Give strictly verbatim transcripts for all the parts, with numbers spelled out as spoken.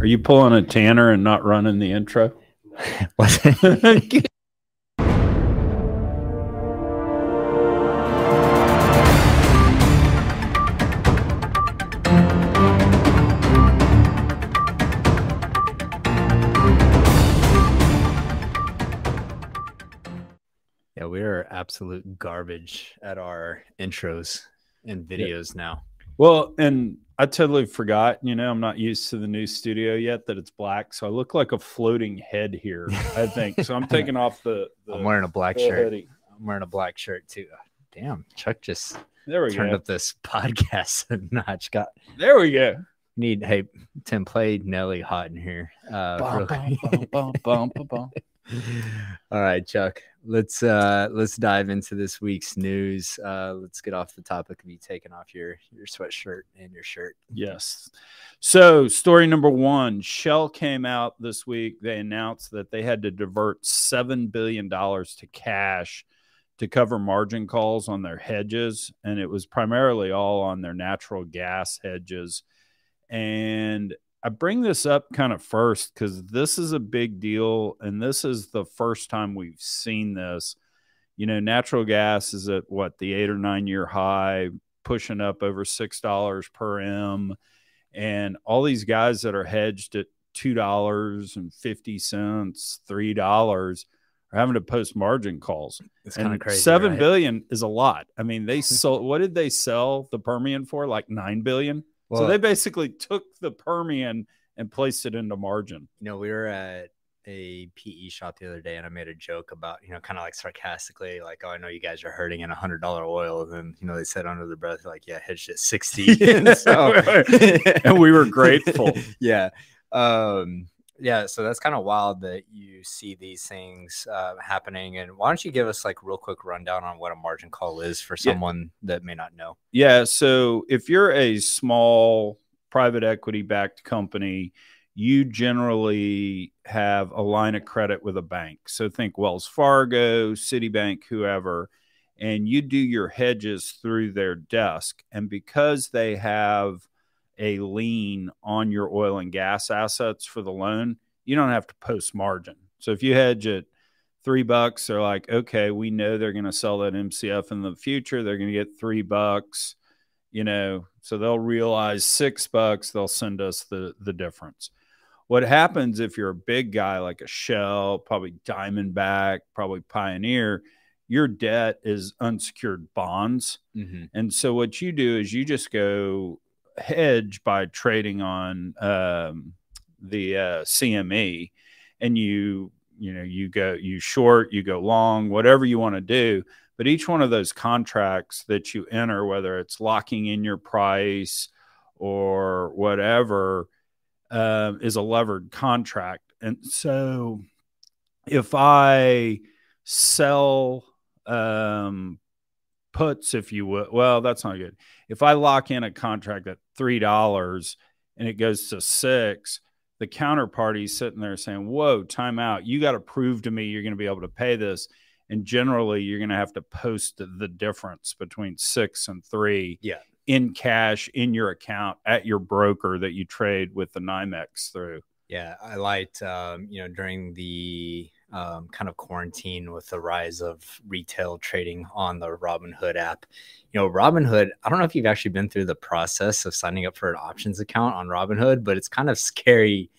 Are you pulling a Tanner and not running the intro? What? Absolute garbage at our intros and videos now. Well, and I totally forgot, you know, I'm not used to the new studio yet, that it's black. So I look like a floating head here, I think. So I'm taking off the, the I'm wearing a black shirt. Hoodie. I'm wearing a black shirt too. Damn, Chuck just there we turned go. up this podcast a notch. Got there we go. Need hey Tim, play Nelly Hot in here. Uh bum, really. bum, bum, bum, bum, bum. All right, Chuck, let's uh let's dive into this week's news. Uh let's get off the topic of you taking off your your sweatshirt and your shirt. Yes. So story number one, Shell came out this week. They announced that they had to divert seven billion dollars to cash to cover margin calls on their hedges, and it was primarily all on their natural gas hedges. And I bring this up kind of first because this is a big deal, and this is the first time we've seen this. You know, natural gas is at, what, the eight- or nine-year high, pushing up over six dollars per M, and all these guys that are hedged at two dollars and fifty cents, three dollars are having to post margin calls. It's kind of crazy, seven billion dollars is a lot. I mean, they sold – what did they sell the Permian for, like nine billion dollars? So they basically took the Permian and placed it into margin. You know, we were at a P E shop the other day, and I made a joke about, you know, kind of like sarcastically, like, oh, I know you guys are hurting in one hundred dollar oil. And then, you know, they said under their breath, like, yeah, hedged at sixty. And, so, and we were grateful. Yeah. Um, yeah. So that's kind of wild that you see these things uh, happening. And why don't you give us like real quick rundown on what a margin call is for someone yeah. that may not know? Yeah. So if you're a small private equity backed company, you generally have a line of credit with a bank. So think Wells Fargo, Citibank, whoever, and you do your hedges through their desk. And because they have a lien on your oil and gas assets for the loan, you don't have to post margin. So if you hedge at three bucks, they're like, okay, we know they're going to sell that M C F in the future. They're going to get three bucks, you know, so they'll realize six bucks. They'll send us the, the difference. What happens if you're a big guy like a Shell, probably Diamondback, probably Pioneer, your debt is unsecured bonds. Mm-hmm. And so what you do is you just go hedge by trading on um, the uh, C M E, and you, you know, you go, you short, you go long, whatever you want to do. But each one of those contracts that you enter, whether it's locking in your price or whatever, uh, is a levered contract. And so if I sell, um, puts, if you will. Well, that's not good. If I lock in a contract at three dollars and it goes to six, the counterparty's sitting there saying, whoa, time out. You got to prove to me you're going to be able to pay this. And generally you're going to have to post the difference between six and three yeah. in cash in your account at your broker that you trade with the NYMEX through. Yeah. I liked, um, you know, during the, Um, kind of quarantine with the rise of retail trading on the Robinhood app. You know, Robinhood, I don't know if you've actually been through the process of signing up for an options account on Robinhood, but it's kind of scary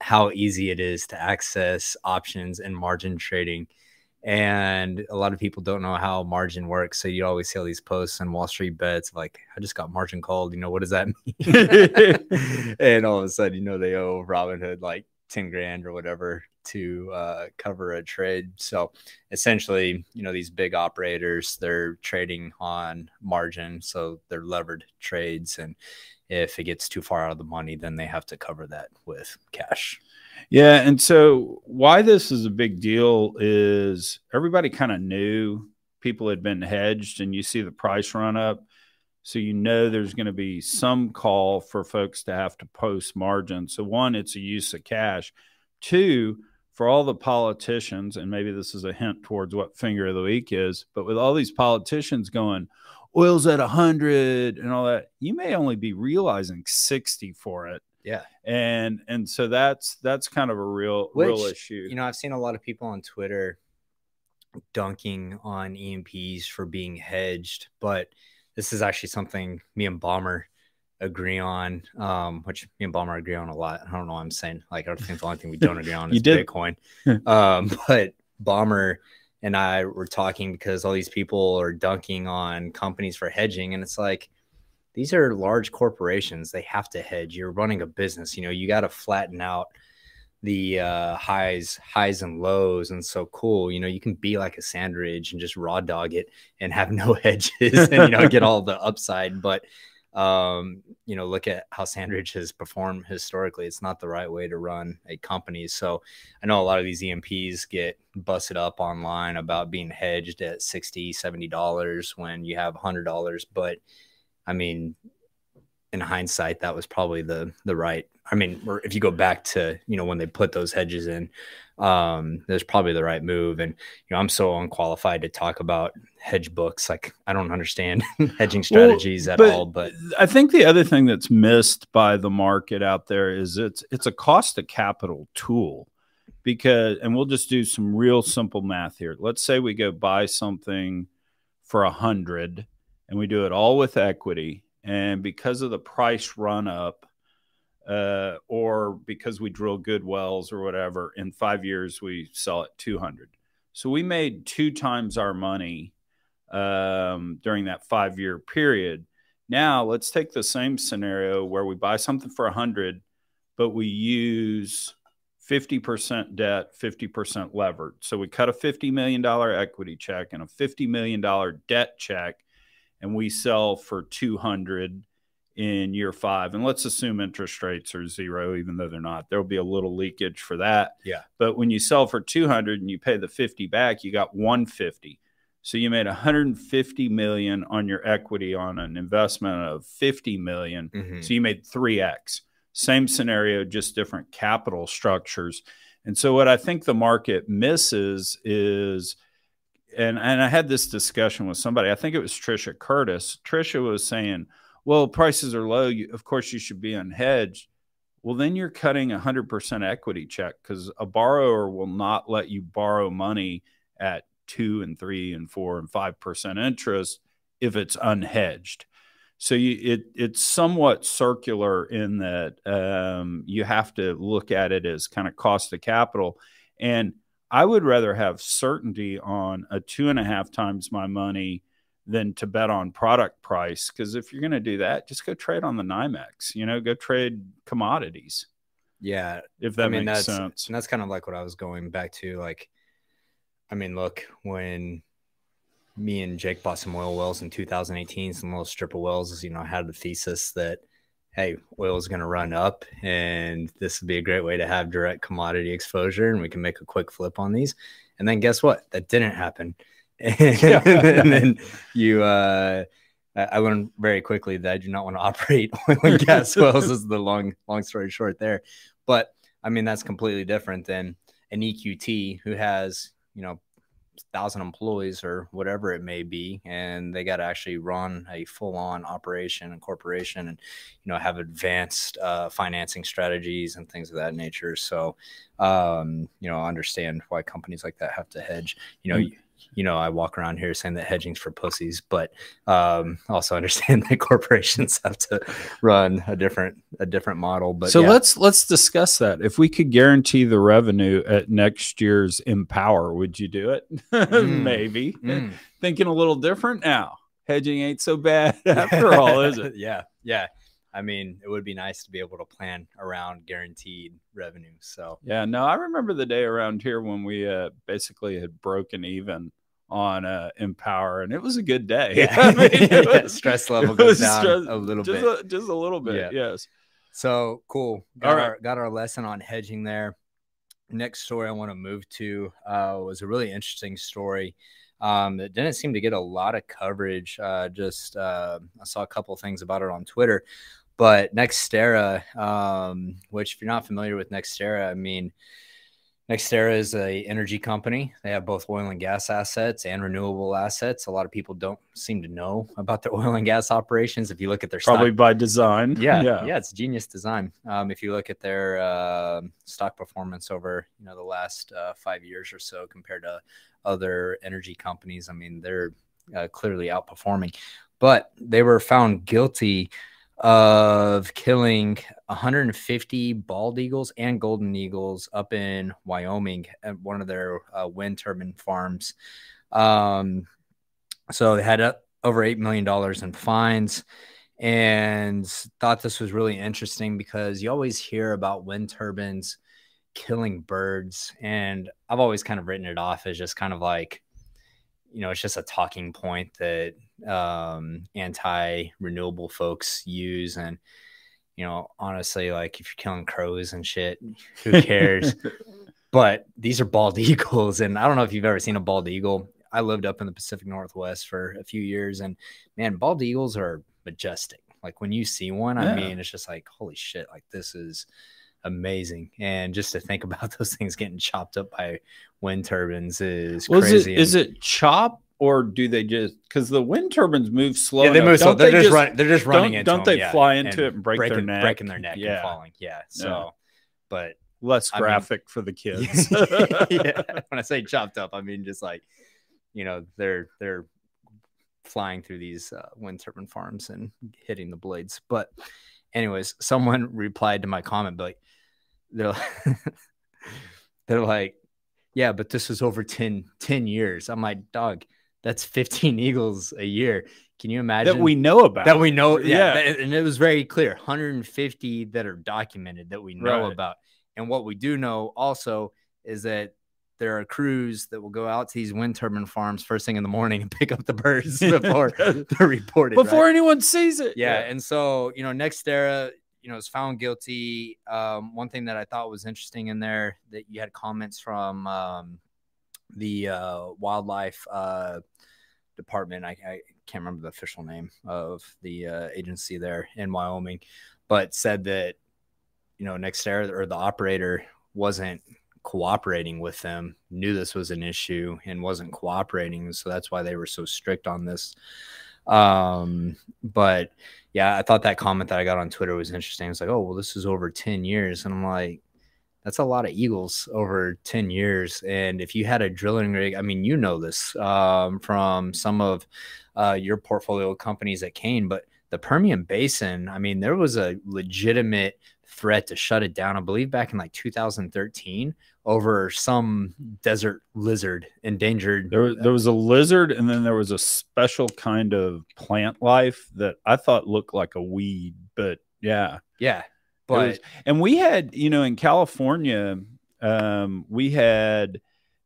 how easy it is to access options and margin trading. And a lot of people don't know how margin works. So you always see all these posts on Wall Street Bets, like, I just got margin called. You know, what does that mean? And all of a sudden, you know, they owe Robinhood like ten grand or whatever to uh, cover a trade. So essentially, you know, these big operators, they're trading on margin. So they're levered trades. And if it gets too far out of the money, then they have to cover that with cash. Yeah. And so why this is a big deal is everybody kind of knew people had been hedged, and you see the price run up. So you know there's going to be some call for folks to have to post margin. So one, it's a use of cash. Two, for all the politicians, and maybe this is a hint towards what Finger of the Week is, but with all these politicians going, oil's at one hundred and all that, you may only be realizing sixty for it. Yeah. And, and so that's, that's kind of a real, Which, real issue. You know, I've seen a lot of people on Twitter dunking on E M Ps for being hedged, but this is actually something me and Bomber agree on, um, which me and Bomber agree on a lot. I don't know what I'm saying. Like, I think the only thing we don't agree on is Bitcoin. um, but Bomber and I were talking because all these people are dunking on companies for hedging. And it's like, these are large corporations. They have to hedge. You're running a business. You know, you got to flatten out the uh, highs, highs and lows. And so cool. You know, you can be like a Sandridge and just raw dog it and have no hedges and, you know, get all the upside. But, um, you know, look at how Sandridge has performed historically. It's not the right way to run a company. So I know a lot of these E M Ps get busted up online about being hedged at sixty, seventy dollars when you have a hundred dollars. But I mean, in hindsight, that was probably the, the right. I mean, or if you go back to, you know, when they put those hedges in, um, there's probably the right move. And, you know, I'm so unqualified to talk about hedge books. Like, I don't understand hedging strategies well, at all. But I think the other thing that's missed by the market out there is it's, it's a cost of capital tool because, and we'll just do some real simple math here. Let's say we go buy something for a hundred and we do it all with equity. And because of the price run up, uh, or because we drill good wells or whatever, in five years, we sell at two hundred. So we made two times our money um, during that five year period. Now let's take the same scenario where we buy something for a hundred, but we use fifty percent debt, fifty percent levered. So we cut a fifty million dollar equity check and a fifty million dollar debt check. And we sell for two hundred in year five. And let's assume interest rates are zero, even though they're not. There'll be a little leakage for that. Yeah. But when you sell for two hundred and you pay the fifty back, you got one hundred fifty. So you made one hundred fifty million on your equity on an investment of fifty million. Mm-hmm. So you made three X. Same scenario, just different capital structures. And so what I think the market misses is, And, and I had this discussion with somebody, I think it was Trisha Curtis. Trisha was saying, well, prices are low. You, of course, you should be unhedged. Well, then you're cutting a hundred percent equity check because a borrower will not let you borrow money at two and three and four and five percent interest if it's unhedged. So you, it, it's somewhat circular in that um, you have to look at it as kind of cost of capital. And I would rather have certainty on a two and a half times my money than to bet on product price. Because if you're going to do that, just go trade on the NYMEX, you know, go trade commodities. Yeah. If that I mean, makes that's, sense. And that's kind of like what I was going back to. Like, I mean, look, when me and Jake bought some oil wells in two thousand eighteen, some little strip of wells, you know, I had the thesis that, hey, oil is going to run up and this would be a great way to have direct commodity exposure and we can make a quick flip on these. And then guess what? That didn't happen. Yeah. And then you, uh, I learned very quickly that I do not want to operate oil and gas wells is the long, long story short there. But I mean, that's completely different than an E Q T who has, you know, thousand employees or whatever it may be, and they got to actually run a full-on operation and corporation and, you know, have advanced uh financing strategies and things of that nature. So um you know, understand why companies like that have to hedge. You know, you, you know, I walk around here saying that hedging's for pussies, but um also understand that corporations have to run a different a different model. But so yeah. let's let's discuss that. If we could guarantee the revenue at next year's Empower, would you do it? Mm. Maybe. Mm. Thinking a little different now. Hedging ain't so bad after all, is it? Yeah. Yeah. I mean, it would be nice to be able to plan around guaranteed revenue. So, yeah, no, I remember the day around here when we uh, basically had broken even on uh, Empower, and it was a good day. Yeah. I mean, it yeah. was, stress level goes down stress, a little just bit. A, just a little bit, yeah. Yes. So, cool. Got, All right. our, got our lesson on hedging there. Next story I want to move to uh, was a really interesting story. Um, it didn't seem to get a lot of coverage. Uh, just uh, I saw a couple of things about it on Twitter. But NextEra, um, which if you're not familiar with NextEra, I mean, NextEra is a energy company. They have both oil and gas assets and renewable assets. A lot of people don't seem to know about their oil and gas operations. If you look at their probably stock, by design, yeah, yeah, yeah, it's genius design. Um, if you look at their uh, stock performance over you know the last uh, five years or so compared to other energy companies, I mean they're uh, clearly outperforming. But they were found guilty of killing one hundred fifty bald eagles and golden eagles up in Wyoming at one of their uh, wind turbine farms. Um, so they had uh, over eight million dollars in fines, and thought this was really interesting because you always hear about wind turbines killing birds. And I've always kind of written it off as just kind of like, you know, it's just a talking point that um, anti-renewable folks use. And, you know, honestly, like if you're killing crows and shit, who cares? But these are bald eagles. And I don't know if you've ever seen a bald eagle. I lived up in the Pacific Northwest for a few years, and man, bald eagles are majestic. Like when you see one, yeah. I mean, it's just like, holy shit, like this is amazing. And just to think about those things getting chopped up by wind turbines is well, crazy. Is it, and, is it chop, or do they just, because the wind turbines move slow? Yeah, they move slow. They're, they just, run, they're just running don't, into Don't them, they yeah, fly into it and break breaking, their neck? Breaking their neck yeah. and falling. Yeah. So, yeah. but less graphic I mean, for the kids. Yeah. When I say chopped up, I mean just like, you know, they're they're flying through these uh, wind turbine farms and hitting the blades. But anyways, someone replied to my comment, but they're like, they're like, yeah, but this was over ten, ten years. I'm like, dog, that's fifteen eagles a year. Can you imagine? That we know about. That we know. Yeah. yeah. That, and it was very clear. one hundred fifty that are documented that we know right. about. And what we do know also is that there are crews that will go out to these wind turbine farms first thing in the morning and pick up the birds before they're reported. Before right? anyone sees it. Yeah. yeah. And so, you know, NextEra, you know, is found guilty. Um, one thing that I thought was interesting in there that you had comments from um, the uh, wildlife uh, department. I, I can't remember the official name of the uh, agency there in Wyoming, but said that, you know, NextEra or the operator wasn't cooperating with them, knew this was an issue and wasn't cooperating. So that's why they were so strict on this. Um, but yeah, I thought that comment that I got on Twitter was interesting. It's like, oh, well, this is over ten years. And I'm like, that's a lot of eagles over ten years. And if you had a drilling rig, I mean, you know this um, from some of uh, your portfolio companies at Kane, but the Permian Basin, I mean, there was a legitimate threat to shut it down, I believe back in like two thousand thirteen, over some desert lizard, endangered. There was, there was a lizard, and then there was a special kind of plant life that I thought looked like a weed, but yeah. Yeah. But was, and we had, you know, in California, um, we had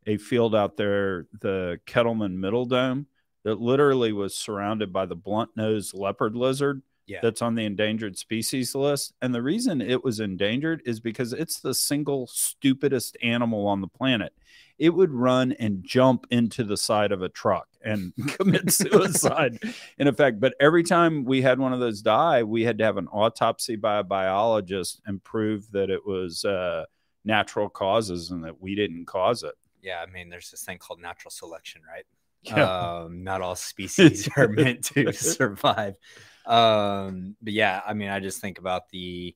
a field out there, the Kettleman Middle Dome, that literally was surrounded by the blunt-nosed leopard lizard. Yeah. That's on the endangered species list. And the reason it was endangered is because it's the single stupidest animal on the planet. It would run and jump into the side of a truck and commit suicide in effect. But every time we had one of those die, we had to have an autopsy by a biologist and prove that it was uh, natural causes and that we didn't cause it. Yeah. I mean, there's this thing called natural selection, right? Yeah. Um, not all species are meant to survive. Um, but yeah, I mean, I just think about the,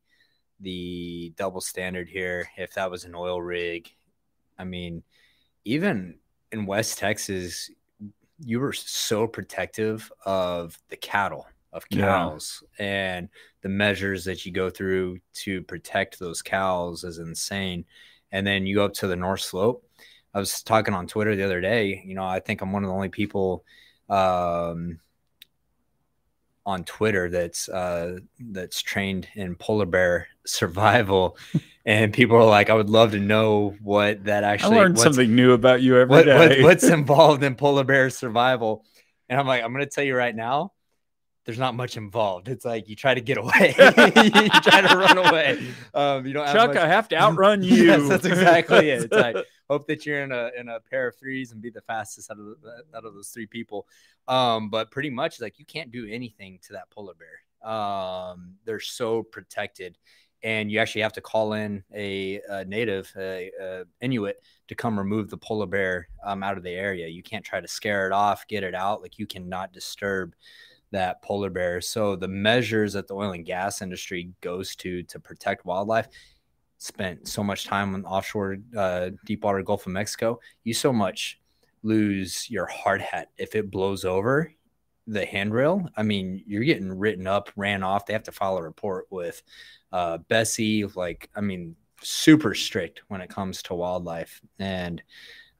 the double standard here. If that was an oil rig, I mean, even in West Texas, you were so protective of the cattle, of cows, yeah. and the measures that you go through to protect those cows is insane. And then you go up to the North Slope. I was talking on Twitter the other day, you know, I think I'm one of the only people, um, on Twitter that's uh that's trained in polar bear survival, and people are like, I would love to know what that actually. I learned something new about you every what, day. What, what's involved in polar bear survival? And I'm like, I'm gonna tell you right now, there's not much involved. It's like you try to get away, you try to run away. Um, you don't have Chuck, much... I have to outrun you. Yes, that's exactly it. It's like hope that you're in a in a pair of threes and be the fastest out of the, out of those three people. Um, but pretty much, like you can't do anything to that polar bear. Um, they're so protected, and you actually have to call in a, a native, a, a Inuit, to come remove the polar bear um, out of the area. You can't try to scare it off, get it out. Like, you cannot disturb that polar bear. So the measures that the oil and gas industry goes to to protect wildlife, spent so much time on offshore uh, deep water Gulf of Mexico, you so much lose your hard hat if it blows over the handrail. I mean, you're getting written up, ran off. They have to file a report with uh, Bessie. Like, I mean, super strict when it comes to wildlife. And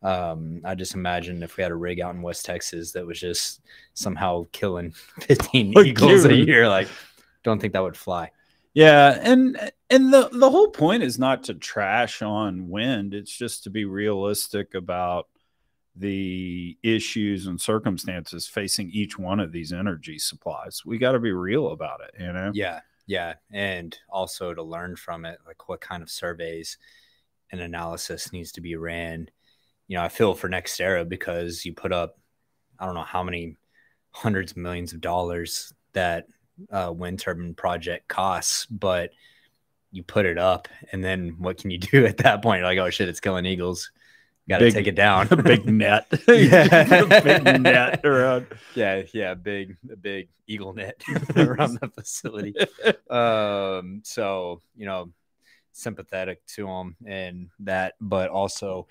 um, I just imagine if we had a rig out in West Texas that was just somehow killing fifteen oh, eagles dude. a year, like, don't think that would fly. Yeah. And, and the, the whole point is not to trash on wind. It's just to be realistic about the issues and circumstances facing each one of these energy supplies. We got to be real about it, you know? Yeah. Yeah. And also to learn from it, like, what kind of surveys and analysis needs to be ran. You know, I feel for NextEra because you put up, I don't know how many hundreds of millions of dollars that uh, wind turbine project costs, but you put it up, and then what can you do at that point? You're like, oh shit, it's killing eagles. Got to take it down. A big net. Yeah. A big net around. Yeah. Yeah. Big, a big eagle net around the facility. Um, so, you know, sympathetic to them and that, but also,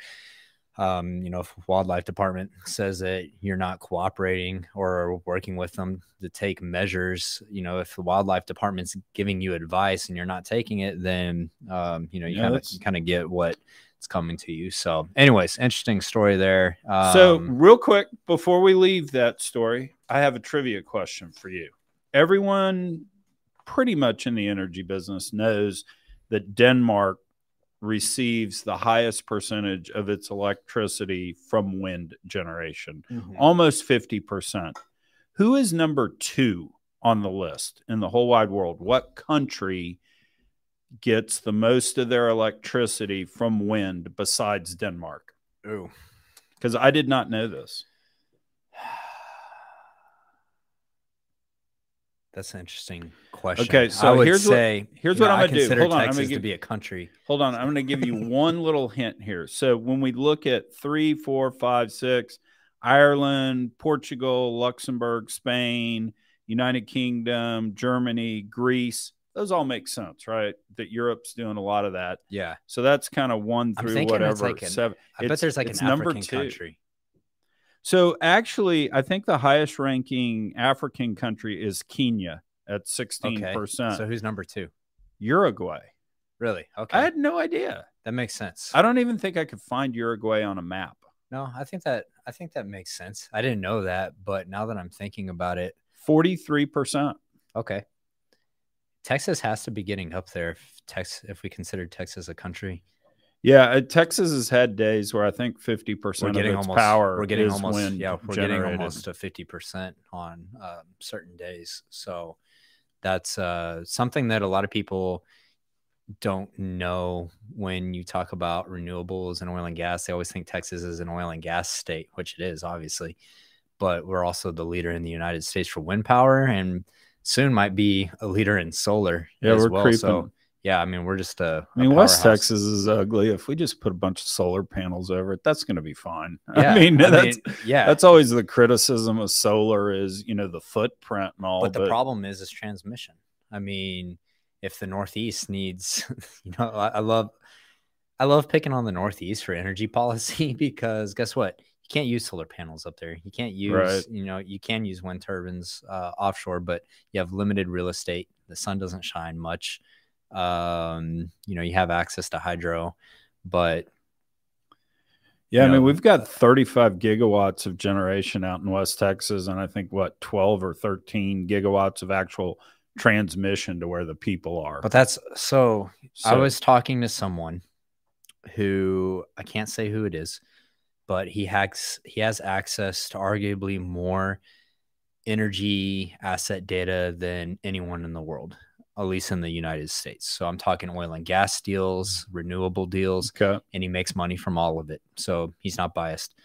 um, you know, if wildlife department says that you're not cooperating or working with them to take measures, you know, if the wildlife department's giving you advice and you're not taking it, then, um, you know, you yeah, kind of get what, it's coming to you. So anyways, interesting story there. Um, so real quick, before we leave that story, I have a trivia question for you. Everyone pretty much in the energy business knows that Denmark receives the highest percentage of its electricity from wind generation, mm-hmm. almost fifty percent. Who is number two on the list in the whole wide world? What country gets the most of their electricity from wind besides Denmark? Ooh, because I did not know this. That's an interesting question. Okay, so I would here's say, what, here's what know, I'm going to do. Consider Hold on, Texas I'm going to be a country. Hold on, I'm going to give you one little hint here. So when we look at three, four, five, six, Ireland, Portugal, Luxembourg, Spain, United Kingdom, Germany, Greece. Those all make sense, right? That Europe's doing a lot of that. Yeah. So that's kind of one through whatever. It's like an, seven. I it's, bet there's like an African country. So actually, I think the highest ranking African country is Kenya at sixteen percent. Okay. So who's number two? Uruguay. Really? Okay. I had no idea. That makes sense. I don't even think I could find Uruguay on a map. No, I think that I think that makes sense. I didn't know that, but now that I'm thinking about it. forty-three percent. Okay. Texas has to be getting up there if, Texas, if we consider Texas a country. Yeah, Texas has had days where I think fifty percent of its almost, power we're getting is almost, wind Yeah, we're generated. Getting almost to fifty percent on uh, certain days. So that's uh, something that a lot of people don't know when you talk about renewables and oil and gas. They always think Texas is an oil and gas state, which it is, obviously. But we're also the leader in the United States for wind power, and soon might be a leader in solar. Yeah, as we're well. creeping. So, yeah, I mean, we're just a. I mean, a West Texas is ugly. If we just put a bunch of solar panels over it, that's going to be fine. Yeah, I mean, I that's mean, yeah. That's always the criticism of solar is, you know, the footprint and all. But the but, problem is, is transmission. I mean, if the Northeast needs, you know, I, I love, I love picking on the Northeast for energy policy because guess what? You can't use solar panels up there. You can't use, right. you know, you can use wind turbines uh, offshore, but you have limited real estate. The sun doesn't shine much. Um, you know, you have access to hydro, but. Yeah, I know, mean, we've got thirty-five gigawatts of generation out in West Texas. And I think what, twelve or thirteen gigawatts of actual transmission to where the people are. But that's so, so I was talking to someone who I can't say who it is. But he has, he has access to arguably more energy asset data than anyone in the world, at least in the United States. So I'm talking oil and gas deals, renewable deals, okay. and he makes money from all of it. So he's not biased.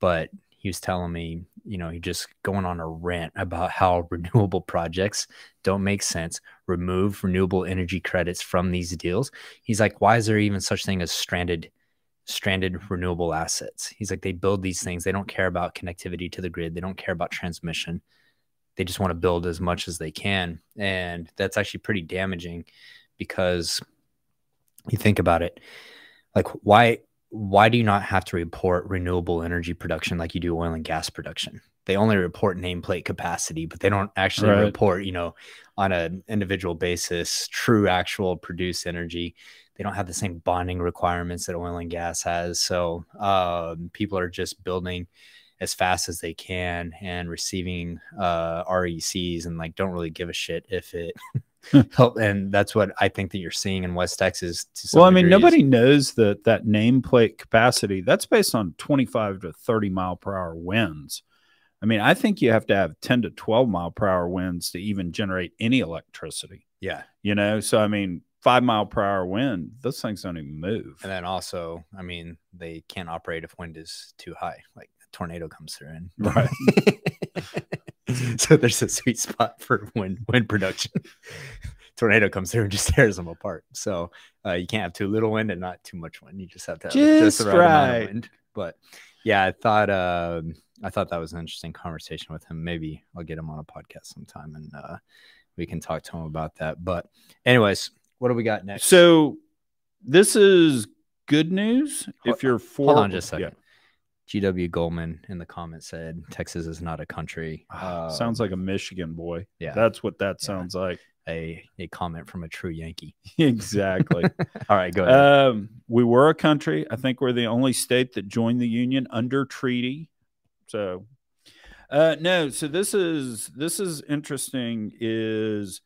But he was telling me, you know, he just going on a rant about how renewable projects don't make sense. remove renewable energy credits from these deals. He's like, why is there even such thing as stranded stranded renewable assets? He's like, they build these things. They don't care about connectivity to the grid. They don't care about transmission. They just want to build as much as they can. And that's actually pretty damaging, because you think about it, like why, why do you not have to report renewable energy production like you do oil and gas production? They only report nameplate capacity, but they don't actually right. report, you know, on an individual basis, true actual produced energy. They don't have the same bonding requirements that oil and gas has. So um, people are just building as fast as they can and receiving uh, R E Cs and like, don't really give a shit if it help. And that's what I think that you're seeing in West Texas. To some well, I mean, degree. Nobody knows that that nameplate capacity that's based on twenty-five to thirty mile per hour winds. I mean, I think you have to have ten to twelve mile per hour winds to even generate any electricity. Yeah. You know, so I mean, five mile per hour wind, those things don't even move. And then also, I mean, they can't operate if wind is too high, like a tornado comes through and right. So there's a sweet spot for wind, wind production. Tornado comes through and just tears them apart. So uh, you can't have too little wind and not too much wind. You just have to have just, just the right, right amount of wind. But yeah, I thought, uh, I thought that was an interesting conversation with him. Maybe I'll get him on a podcast sometime and uh, we can talk to him about that. But anyways, what do we got next? So this is good news. Hold, if you're for, hold on just a second. Yeah. G W Goldman in the comments said, Texas is not a country. Uh, sounds like a Michigan boy. Yeah. That's what that yeah. sounds like. A, a comment from a true Yankee. Exactly. All right, go ahead. Um, we were a country. I think we're the only state that joined the union under treaty. So, uh, no, so this is, this is interesting is,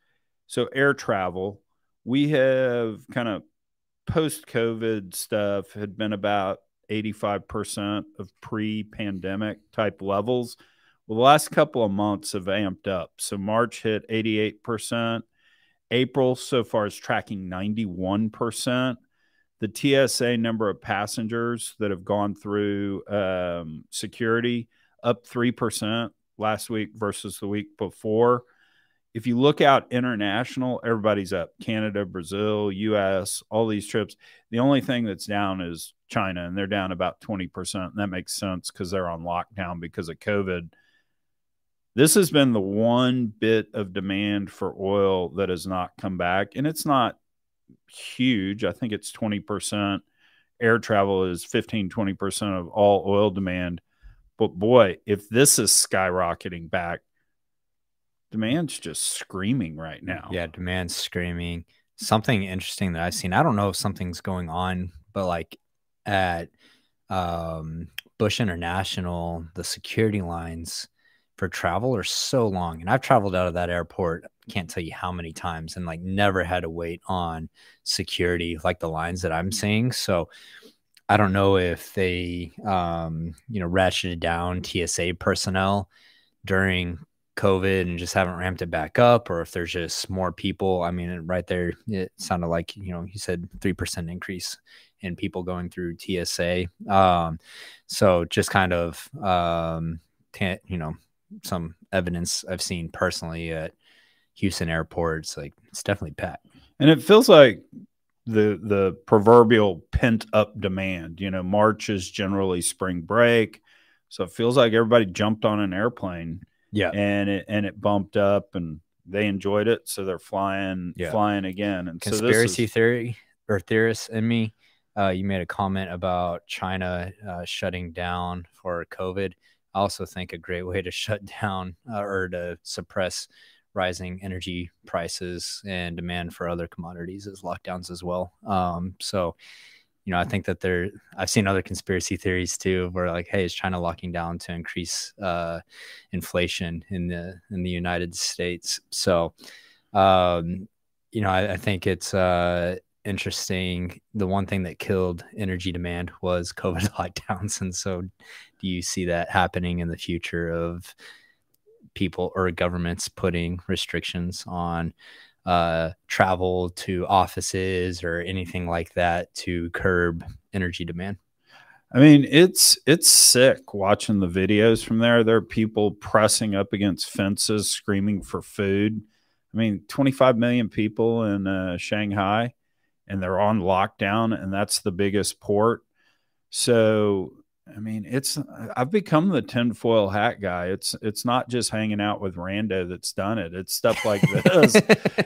so air travel, we have kind of post-COVID stuff had been about eighty-five percent of pre-pandemic type levels. Well, the last couple of months have amped up. So March hit eighty-eight percent. April so far is tracking ninety-one percent. The T S A number of passengers that have gone through um, security up three percent last week versus the week before. If you look out international, everybody's up. Canada, Brazil, U S, all these trips. The only thing that's down is China, and they're down about twenty percent. And that makes sense because they're on lockdown because of COVID. This has been the one bit of demand for oil that has not come back, and it's not huge. I think it's twenty percent. Air travel is fifteen, twenty percent of all oil demand. But boy, if this is skyrocketing back, demand's just screaming right now. Yeah, demand's screaming. Something interesting that I've seen, I don't know if something's going on, but like at um, Bush International, the security lines for travel are so long. And I've traveled out of that airport, can't tell you how many times, and like never had to wait on security, like the lines that I'm seeing. So I don't know if they, um, you know, ratcheted down T S A personnel during COVID and just haven't ramped it back up, or if there's just more people. I mean, right there, it sounded like, you know, he said three percent increase in people going through T S A. Um, so just kind of, um, you know, some evidence I've seen personally at Houston airports, like it's definitely packed. And it feels like the, the proverbial pent up demand, you know, March is generally spring break. So it feels like everybody jumped on an airplane. Yeah. And it, and it bumped up and they enjoyed it. So they're flying, yeah. flying again. And conspiracy so this is theory or theorists in me, uh, you made a comment about China uh, shutting down for COVID. I also think a great way to shut down uh, or to suppress rising energy prices and demand for other commodities is lockdowns as well. Um, so, you know, I think that there, I've seen other conspiracy theories too, where like, hey, is China locking down to increase uh, inflation in the in the United States? So, um, you know, I, I think it's uh, interesting. The one thing that killed energy demand was COVID lockdowns, and so do you see that happening in the future of people or governments putting restrictions on Uh, travel to offices or anything like that to curb energy demand? I mean, it's it's sick watching the videos from there. There are people pressing up against fences, screaming for food. I I mean, twenty-five million people in uh, Shanghai, and they're on lockdown, and that's the biggest port. So, I mean, it's, I've become the tinfoil hat guy. It's, it's not just hanging out with Rando that's done it. It's stuff like this.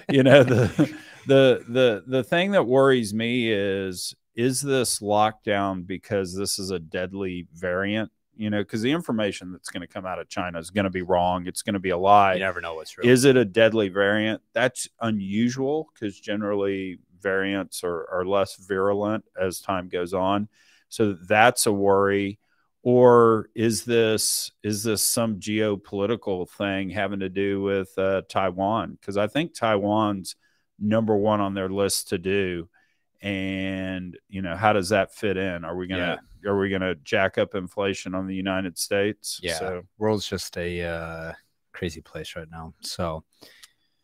You know, the, the, the, the thing that worries me is, is this lockdown because this is a deadly variant? You know, because the information that's going to come out of China is going to be wrong. It's going to be a lie. You never know what's real. Is it a deadly variant? That's unusual because generally variants are, are less virulent as time goes on. So that's a worry. Or is this is this some geopolitical thing having to do with uh, Taiwan? Because I think Taiwan's number one on their list to do. And, you know, how does that fit in? Are we going to yeah. are we going to jack up inflation on the United States? Yeah, so world's just a uh, crazy place right now. So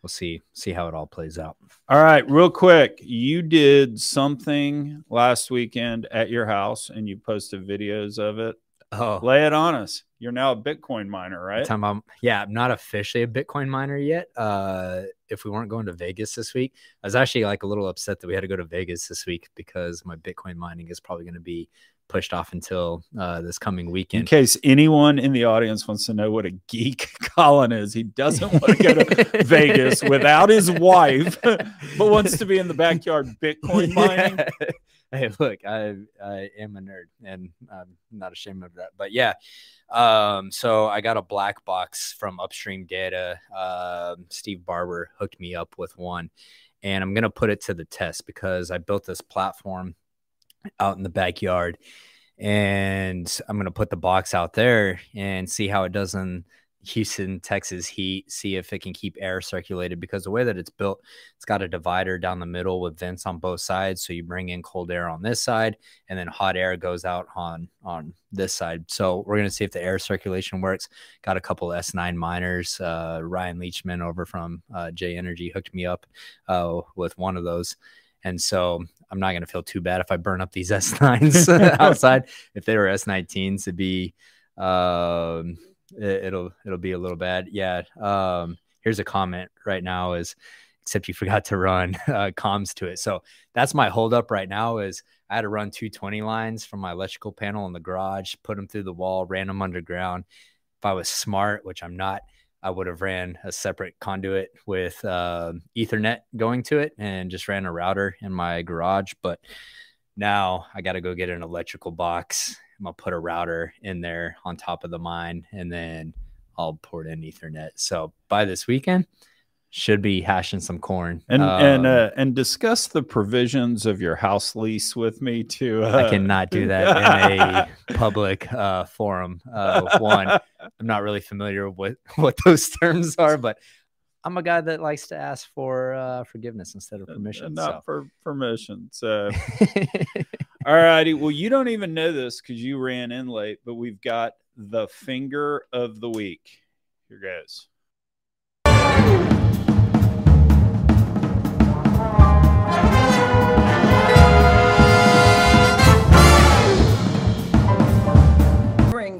we'll see, see how it all plays out. All right. Real quick. You did something last weekend at your house and you posted videos of it. Oh, lay it on us. You're now a Bitcoin miner, right? I'm, yeah, I'm not officially a Bitcoin miner yet. Uh, if we weren't going to Vegas this week, I was actually like a little upset that we had to go to Vegas this week because my Bitcoin mining is probably going to be pushed off until uh, this coming weekend. In case anyone in the audience wants to know what a geek Colin is, he doesn't want to go to Vegas without his wife, but wants to be in the backyard Bitcoin mining. Yeah. Hey, look, I, I am a nerd and I'm not ashamed of that. But yeah, um, so I got a black box from Upstream Data. Uh, Steve Barber hooked me up with one, and I'm going to put it to the test because I built this platform out in the backyard, and I'm going to put the box out there and see how it does in Houston, Texas heat, see if it can keep air circulated, because the way that it's built, it's got a divider down the middle with vents on both sides. So you bring in cold air on this side and then hot air goes out on, on this side. So we're going to see if the air circulation works. Got a couple S nine miners. Uh, Ryan Leachman over from uh, J Energy hooked me up uh, with one of those. And so I'm not going to feel too bad if I burn up these S nines outside. If they were S nineteens, it'd be... Um, it'll it'll be a little bad. Yeah. Um here's a comment right now is, except you forgot to run uh, comms to it. So that's my holdup right now is I had to run two twenty lines from my electrical panel in the garage, put them through the wall, ran them underground. If I was smart, which I'm not, I would have ran a separate conduit with uh, Ethernet going to it and just ran a router in my garage. But now I got to go get an electrical box. I'm going to put a router in there on top of the mine, and then I'll port in Ethernet. So by this weekend, should be hashing some corn. And um, and uh, and discuss the provisions of your house lease with me, too. Uh, I cannot do that in a public uh, forum. Uh, one, I'm not really familiar with what those terms are, but I'm a guy that likes to ask for uh, forgiveness instead of permission. And not so. for permission. So... All righty. Well, you don't even know this because you ran in late, but we've got the finger of the week. Here goes.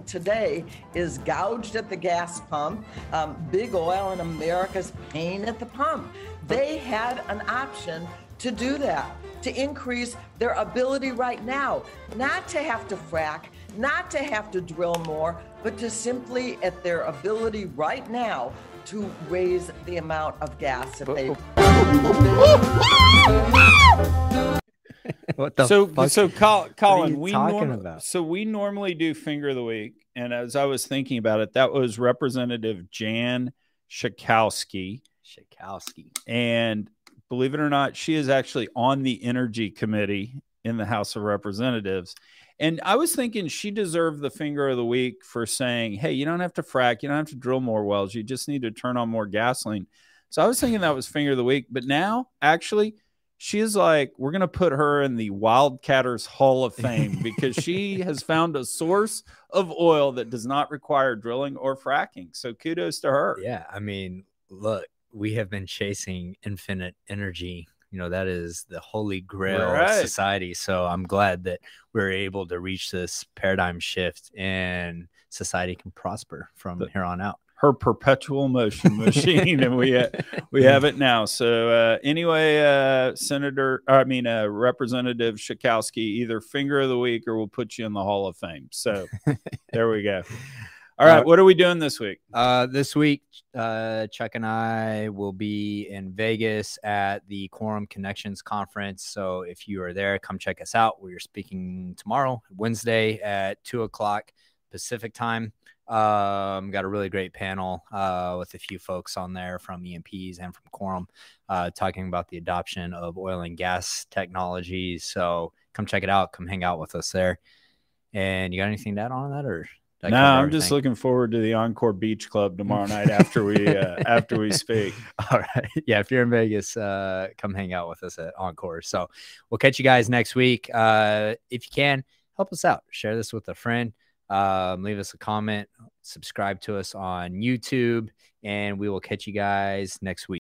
Today is gouged at the gas pump. Um, big oil in America's pain at the pump. They had an option to do that, to increase their ability right now, not to have to frack, not to have to drill more, but to simply at their ability right now to raise the amount of gas that they... What the so, fuck? So Col Colin, we about? So we normally do finger of the week. And as I was thinking about it, that was Representative Jan Schakowsky. Schakowsky. And believe it or not, she is actually on the Energy Committee in the House of Representatives. And I was thinking she deserved the finger of the week for saying, hey, you don't have to frack. You don't have to drill more wells. You just need to turn on more gasoline. So I was thinking that was finger of the week. But now, actually, she is like, we're going to put her in the Wildcatters Hall of Fame because she has found a source of oil that does not require drilling or fracking. So kudos to her. Yeah. I mean, look. We have been chasing infinite energy. You know, that is the holy grail right. of society. So I'm glad that we're able to reach this paradigm shift and society can prosper from the, here on out. her perpetual motion machine, and we uh, we have it now. So uh, anyway, uh, Senator, I mean, uh, Representative Schakowsky, either finger of the week or we'll put you in the Hall of Fame. So there we go. All right, uh, what are we doing this week? Uh, this week, uh, Chuck and I will be in Vegas at the Quorum Connections Conference. So if you are there, come check us out. We're speaking tomorrow, Wednesday at two o'clock Pacific time. Um, got a really great panel uh, with a few folks on there from E M Ps and from Quorum uh, talking about the adoption of oil and gas technologies. So come check it out. Come hang out with us there. And you got anything to add on that? Or no, I'm everything? Just looking forward to the Encore Beach Club tomorrow night after we uh, after we speak. All right. Yeah, if you're in Vegas, uh, come hang out with us at Encore. So we'll catch you guys next week. Uh, if you can, help us out. Share this with a friend. Um, leave us a comment, subscribe to us on YouTube, and we will catch you guys next week.